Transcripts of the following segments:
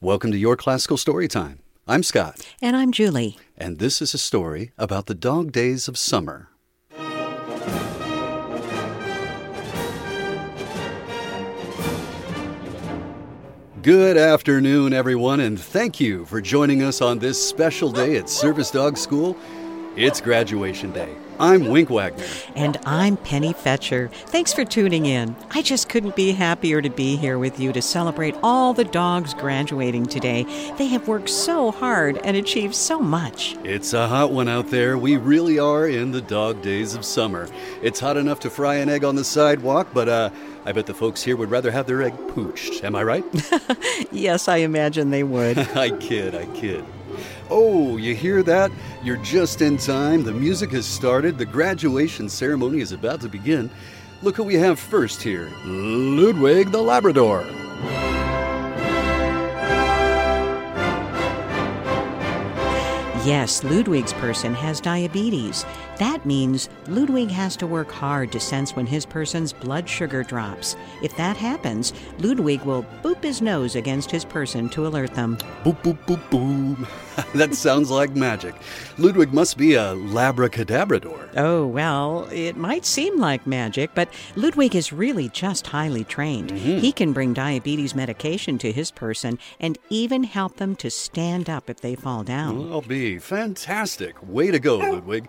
Welcome to Your Classical Storytime. I'm Scott. And I'm Julie. And this is a story about the dog days of summer. Good afternoon, everyone, and thank you for joining us on this special day at Service Dog School. It's graduation day. I'm Wink Wagner. And I'm Penny Fetcher. Thanks for tuning in. I just couldn't be happier to be here with you to celebrate all the dogs graduating today. They have worked so hard and achieved so much. It's a hot one out there. We really are in the dog days of summer. It's hot enough to fry an egg on the sidewalk, but I bet the folks here would rather have their egg pooched. Am I right? Yes, I imagine they would. I kid. Oh, you hear that? You're just in time. The music has started. The graduation ceremony is about to begin. Look who we have first here. Ludwig the Labrador. Yes, Ludwig's person has diabetes. That means Ludwig has to work hard to sense when his person's blood sugar drops. If that happens, Ludwig will boop his nose against his person to alert them. Boop, boop, boop, boom. That sounds like magic. Ludwig must be a labracadabrador. Oh, well, it might seem like magic, but Ludwig is really just highly trained. Mm-hmm. He can bring diabetes medication to his person and even help them to stand up if they fall down. I'll be. Fantastic. Way to go, Ludwig.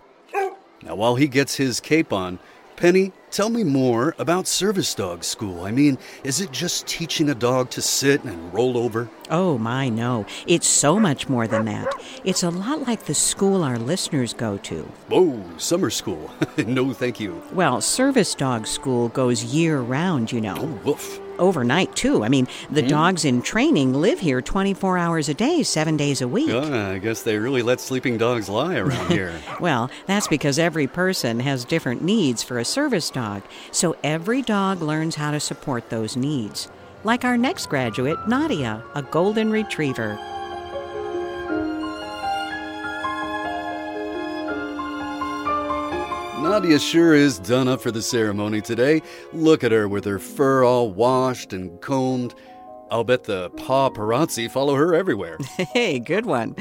Now, while he gets his cape on, Penny, tell me more about Service Dog School. I mean, is it just teaching a dog to sit and roll over? Oh, my, no. It's so much more than that. It's a lot like the school our listeners go to. Whoa, summer school. No, thank you. Well, Service Dog School goes year-round, you know. Oh, woof. Overnight, too. I mean, the dogs in training live here 24 hours a day, 7 days a week. I guess they really let sleeping dogs lie around here. Well, that's because every person has different needs for a service dog, so every dog learns how to support those needs. Like our next graduate, Nadia, a golden retriever. Nadia sure is done up for the ceremony today. Look at her with her fur all washed and combed. I'll bet the paparazzi follow her everywhere. Hey, good one.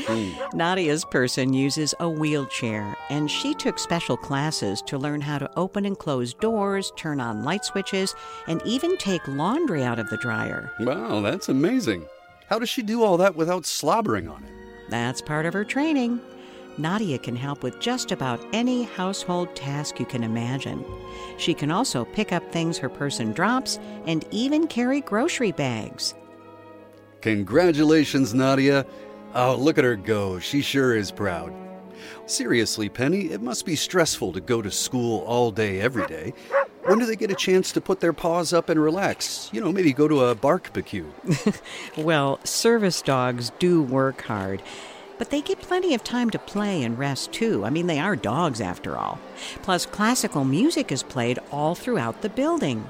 Nadia's person uses a wheelchair, and she took special classes to learn how to open and close doors, turn on light switches, and even take laundry out of the dryer. Wow, that's amazing. How does she do all that without slobbering on it? That's part of her training. Nadia can help with just about any household task you can imagine. She can also pick up things her person drops and even carry grocery bags. Congratulations, Nadia. Oh, look at her go. She sure is proud. Seriously, Penny, it must be stressful to go to school all day every day. When do they get a chance to put their paws up and relax? You know, maybe go to a barbecue. Well, service dogs do work hard. But they get plenty of time to play and rest, too. I mean, they are dogs, after all. Plus, classical music is played all throughout the building.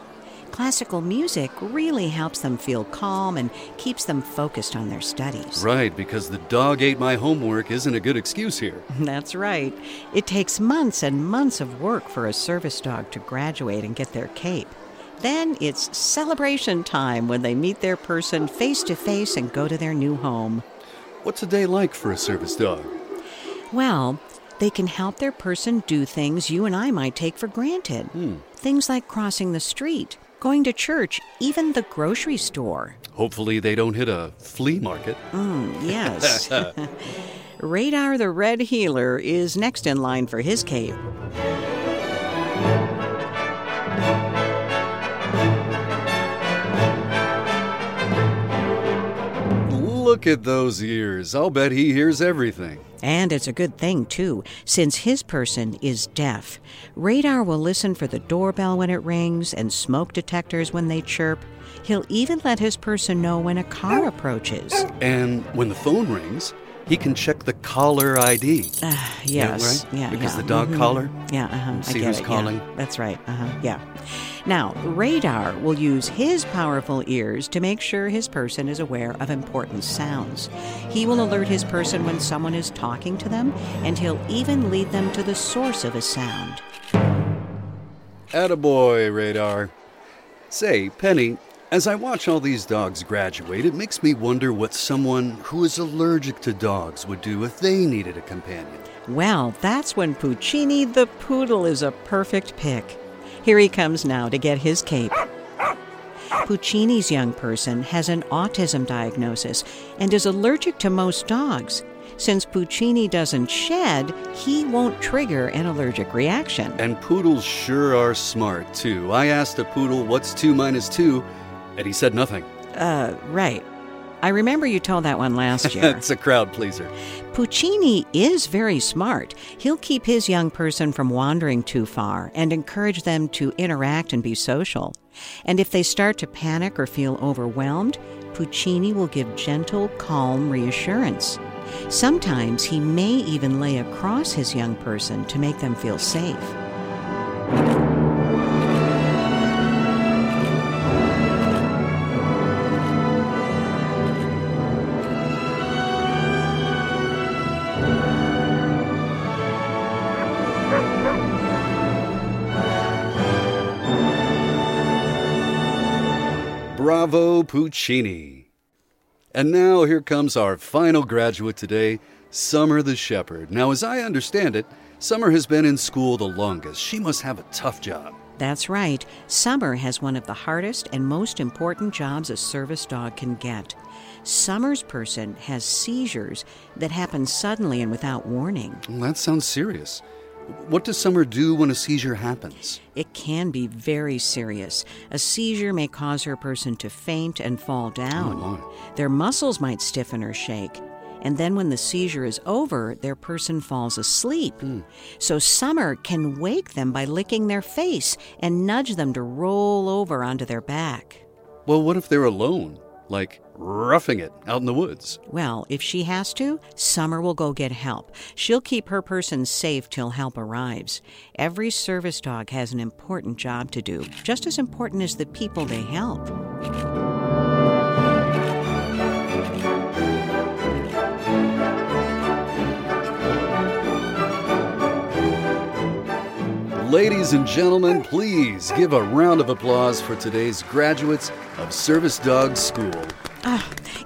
Classical music really helps them feel calm and keeps them focused on their studies. Right, because the dog ate my homework isn't a good excuse here. That's right. It takes months and months of work for a service dog to graduate and get their cape. Then it's celebration time when they meet their person face-to-face and go to their new home. What's a day like for a service dog? Well, they can help their person do things you and I might take for granted. Things like crossing the street, going to church, even the grocery store. Hopefully they don't hit a flea market. Yes. Radar the Red Healer is next in line for his cape. Look at those ears. I'll bet he hears everything. And it's a good thing, too, since his person is deaf. Radar will listen for the doorbell when it rings and smoke detectors when they chirp. He'll even let his person know when a car approaches. And when the phone rings, he can check the caller ID. Yes. Right? Yeah, because the dog collar. See who's calling. Yeah, that's right. Now, Radar will use his powerful ears to make sure his person is aware of important sounds. He will alert his person when someone is talking to them, and he'll even lead them to the source of a sound. Attaboy, Radar. Say, Penny, As I watch all these dogs graduate, it makes me wonder what someone who is allergic to dogs would do if they needed a companion. Well, that's when Puccini the Poodle is a perfect pick. Here he comes now to get his cape. Puccini's young person has an autism diagnosis and is allergic to most dogs. Since Puccini doesn't shed, he won't trigger an allergic reaction. And poodles sure are smart, too. I asked a poodle, what's 2 minus 2? And he said nothing. Right. I remember you told that one last year. It's a crowd pleaser. Puccini is very smart. He'll keep his young person from wandering too far and encourage them to interact and be social. And if they start to panic or feel overwhelmed, Puccini will give gentle, calm reassurance. Sometimes he may even lay across his young person to make them feel safe. Bravo, Puccini! And now here comes our final graduate today, Summer the Shepherd. Now, as I understand it, Summer has been in school the longest. She must have a tough job. That's right. Summer has one of the hardest and most important jobs a service dog can get. Summer's person has seizures that happen suddenly and without warning. Well, that sounds serious. What does Summer do when a seizure happens? It can be very serious. A seizure may cause her person to faint and fall down. Their muscles might stiffen or shake. And then when the seizure is over, their person falls asleep. So Summer can wake them by licking their face and nudge them to roll over onto their back. Well, what if they're alone? Like roughing it out in the woods. Well, if she has to, Summer will go get help. She'll keep her person safe till help arrives. Every service dog has an important job to do, just as important as the people they help. Ladies and gentlemen, please give a round of applause for today's graduates of Service Dog School.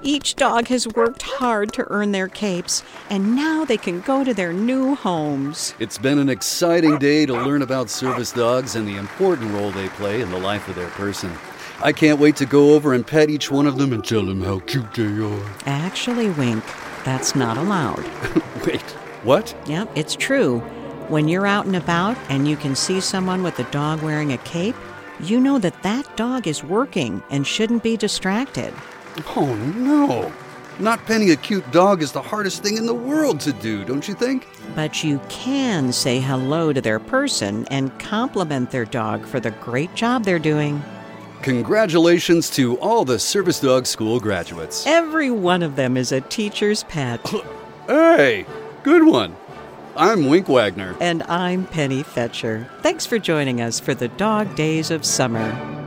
Each dog has worked hard to earn their capes, and now they can go to their new homes. It's been an exciting day to learn about service dogs and the important role they play in the life of their person. I can't wait to go over and pet each one of them and tell them how cute they are. Actually, Wink, that's not allowed. Wait, what? Yep, it's true. When you're out and about and you can see someone with a dog wearing a cape, you know that that dog is working and shouldn't be distracted. Oh, no. Not petting a cute dog is the hardest thing in the world to do, don't you think? But you can say hello to their person and compliment their dog for the great job they're doing. Congratulations to all the Service Dog School graduates. Every one of them is a teacher's pet. Hey, good one. I'm Wink Wagner. And I'm Penny Fetcher. Thanks for joining us for the Dog Days of Summer.